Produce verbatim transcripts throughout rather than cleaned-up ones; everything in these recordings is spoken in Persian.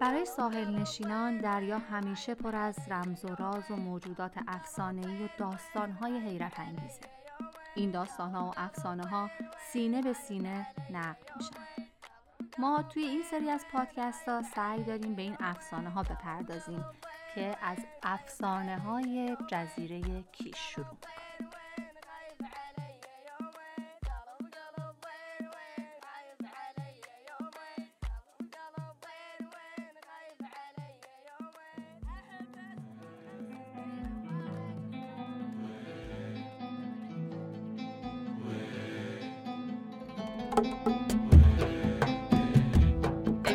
برای ساحل نشینان دریا همیشه پر از رمز و راز و موجودات افسانه‌ای و داستان‌های حیرت انگیزه. این داستان‌ها و افسانه‌ها سینه به سینه نقل میشن. ما توی این سری از پادکست‌ها سعی داریم به این افسانه‌ها بپردازیم که از افسانه‌های جزیره کیش شروع می‌کنیم.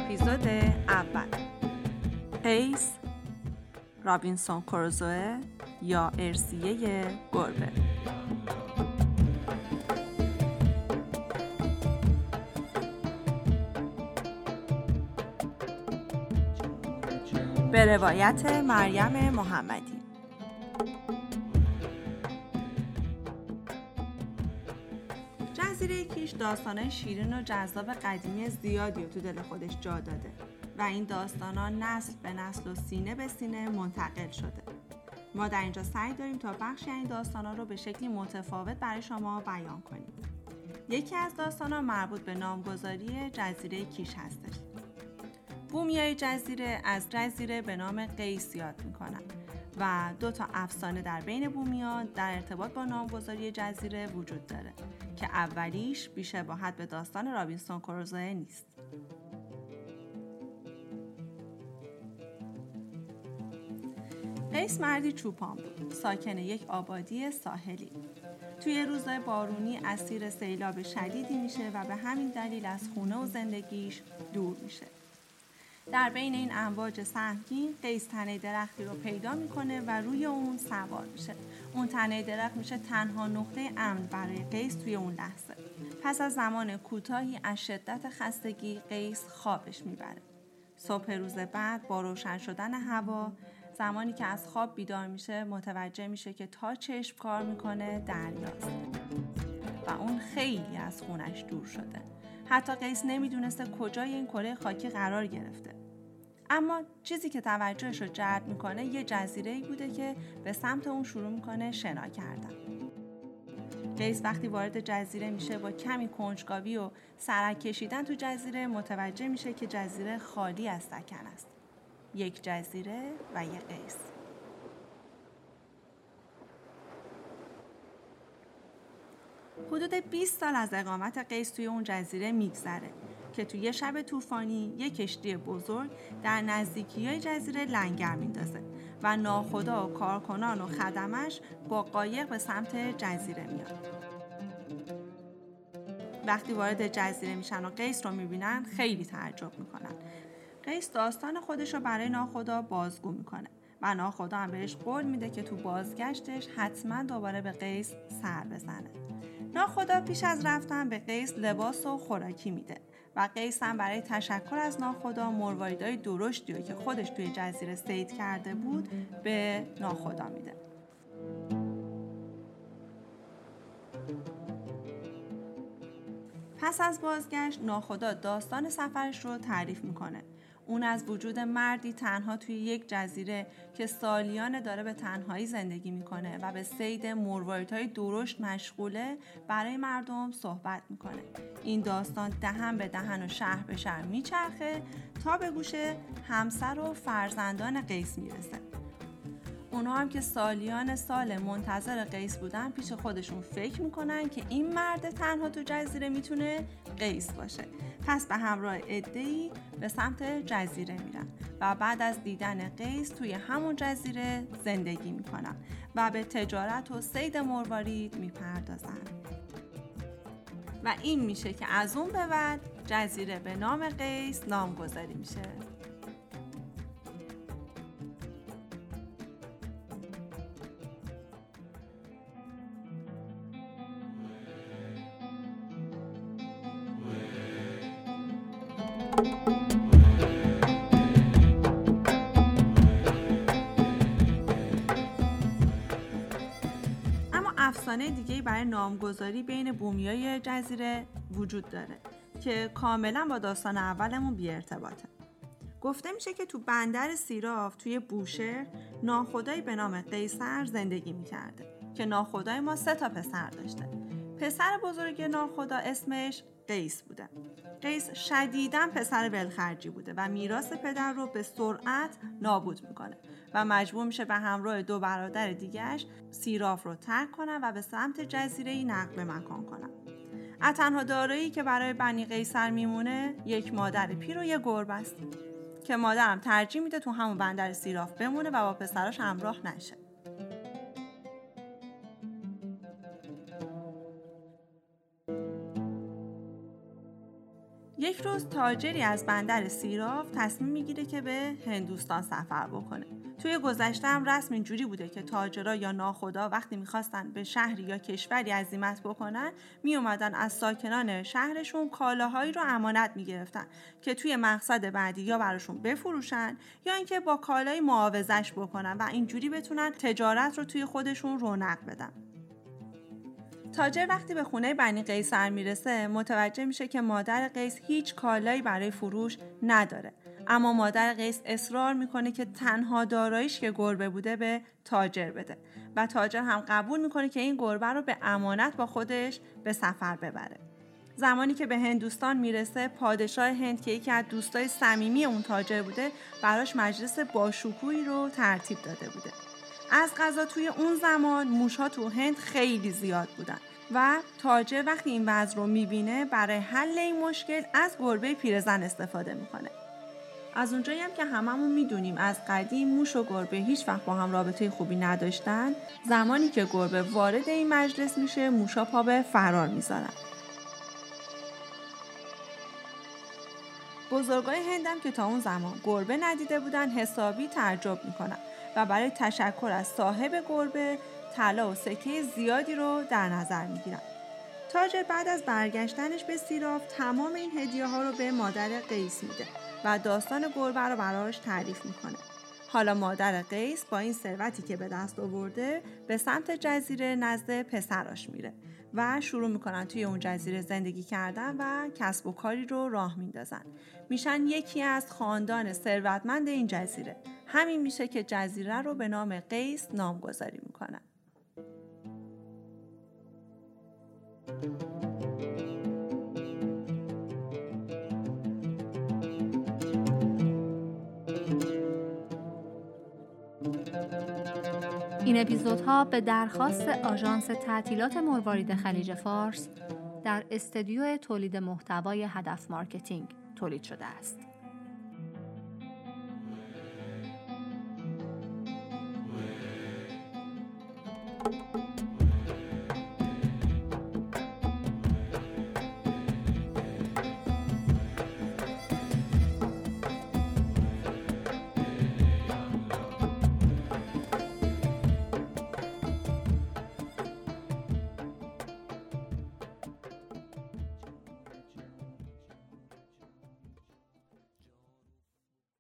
اپیزود اول قیس، رابینسون کروزوه یا ارسیه گربه. به روایت مریم محمدی. جزیره کیش داستانه شیرین و جذاب قدیمی زیادی رو تو دل خودش جا داده و این داستانا نسل به نسل و سینه به سینه منتقل شده. ما در اینجا سعی داریم تا بخشی از این داستانا رو به شکلی متفاوت برای شما بیان کنیم. یکی از داستانا مربوط به نامگذاری جزیره کیش هستش. بومیای جزیره از جزیره به نام قیس یاد میکنن و دو تا افسانه در بین بومیان در ارتباط با نامگذاری جزیره وجود داره که اولیش بی‌شباهت به داستان رابینسون کروزوه نیست. قیس مردی چوپان بود، ساکن یک آبادی ساحلی. توی روزهای بارونی اسیر سیلاب شدیدی میشه و به همین دلیل از خونه و زندگیش دور میشه. در بین این امواج سهمگین قیس تنه درختی رو پیدا میکنه و روی اون سوار میشه. اون تنه درخت میشه تنها نقطه امن برای قیس توی اون لحظه. پس از زمان کوتاهی از شدت خستگی قیس خوابش میبره. صبح روز بعد با روشن شدن هوا زمانی که از خواب بیدار میشه متوجه میشه که تا چشم کار میکنه دریاست و اون خیلی از خونش دور شده. حتی قیس نمیدونسته کجای این کره خاکی قرار گرفته. اما چیزی که توجهش رو جلب میکنه یه جزیره‌ای بوده که به سمت اون شروع میکنه شنا کردن. قیس وقتی وارد جزیره میشه با کمی کنجکاوی و سرک کشیدن تو جزیره متوجه میشه که جزیره خالی از سکن است. یک جزیره و یک قیس. حدود بیست سال از اقامت قیس توی اون جزیره میگذره که توی یه شب طوفانی یک کشتی بزرگ در نزدیکی‌های جزیره لنگر میندازه و ناخدا و کارکنان و خدمش با قایق به سمت جزیره میاد. وقتی وارد جزیره میشن و قیس رو میبینن خیلی تعجب میکنن. قیس داستان خودش رو برای ناخدا بازگو میکنه و ناخدا هم بهش قول میده که تو بازگشتش حتما دوباره به قیس سر بزنه. ناخدا پیش از رفتن به قیس لباس و خوراکی میده و قیس هم برای تشکر از ناخدا مرواریدهای درشتی رو که خودش توی جزیره صید کرده بود به ناخدا میده. پس از بازگشت ناخدا داستان سفرش رو تعریف میکنه. اون از وجود مردی تنها توی یک جزیره که سالیانه داره به تنهایی زندگی میکنه و به صید مرواریدهای درشت مشغوله برای مردم صحبت میکنه. این داستان دهن به دهن و شهر به شهر میچرخه تا به گوش همسر و فرزندان قیس میرسه. اونا هم که سالیان سال منتظر قیس بودن پیش خودشون فکر میکنن که این مرد تنها تو جزیره میتونه قیس باشه. پس به همراه عده‌ای به سمت جزیره میرن و بعد از دیدن قیس توی همون جزیره زندگی میکنن و به تجارت و صید مروارید میپردازن و این میشه که از اون به بعد جزیره به نام قیس نامگذاری میشه. افسانه دیگه‌ای برای نامگذاری بین بومیای جزیره وجود داره که کاملا با داستان اولمون بی‌ارتباطه. گفته میشه که تو بندر سیراف توی بوشهر ناخدایی به نام قیصر زندگی میکرده که ناخدای ما سه تا پسر داشته. پسر بزرگ ناخدا اسمش قیس بوده. قیس شدیداً پسر ولخرجی بوده و میراث پدر رو به سرعت نابود میکنه و مجبور میشه به همراه دو برادر دیگرش سیراف رو ترک کنن و به سمت جزیره‌ای نقل مکان کنن. از تنها دارایی که برای بنی قیصر میمونه یک مادر پیر و یک گربه است که مادرم ترجیح میده تو همون بندر سیراف بمونه و با پسراش همراه نشه. یک روز تاجری از بندر سیراف تصمیم میگیره که به هندوستان سفر بکنه. توی گذشته هم رسم اینجوری بوده که تاجرها یا ناخدا وقتی میخواستن به شهری یا کشوری عزیمت بکنن میومدن از ساکنان شهرشون کالاهایی رو امانت میگرفتن که توی مقصد بعدی یا براشون بفروشن یا اینکه با کالای معاوضش بکنن و اینجوری بتونن تجارت رو توی خودشون رونق بدن. تاجر وقتی به خونه بنی قیصر میرسه متوجه میشه که مادر قیس هیچ کالایی برای فروش نداره، اما مادر قیس اصرار میکنه که تنها داراییش که گربه بوده به تاجر بده و تاجر هم قبول میکنه که این گربه رو به امانت با خودش به سفر ببره. زمانی که به هندوستان میرسه پادشاه هند که یکی از دوستای صمیمی اون تاجر بوده براش مجلس باشکوهی رو ترتیب داده بوده. از قضا توی اون زمان موش‌ها تو هند خیلی زیاد بودن و تاجر وقتی این وضع رو می‌بینه برای حل این مشکل از گربه پیرزن استفاده می‌کنه. از اونجایی هم که هممون می‌دونیم از قدیم موش و گربه هیچ وقت با هم رابطه خوبی نداشتن، زمانی که گربه وارد این مجلس میشه موش‌ها پا به فرار می‌ذارن. بزرگای هندم که تا اون زمان گربه ندیده بودن حسابی تعجب می‌کنن و برای تشکر از صاحب گربه طلا و سکه زیادی رو در نظر میگیرن. تاجر بعد از برگشتنش به سیراف تمام این هدیه ها رو به مادر قیس میده و داستان گربه رو براش تعریف میکنه. حالا مادر قیس با این ثروتی که به دست آورده به سمت جزیره نزد پسراش میره و شروع میکنن توی اون جزیره زندگی کردن و کسب و کاری رو راه میندازن. میشن یکی از خاندان ثروتمند این جزیره. همین میشه که جزیره رو به نام قیس نامگذاری میکنن. این اپیزودها به درخواست آژانس تعطیلات مروارید خلیج فارس در استودیو تولید محتوای هدف مارکتینگ تولید شده است.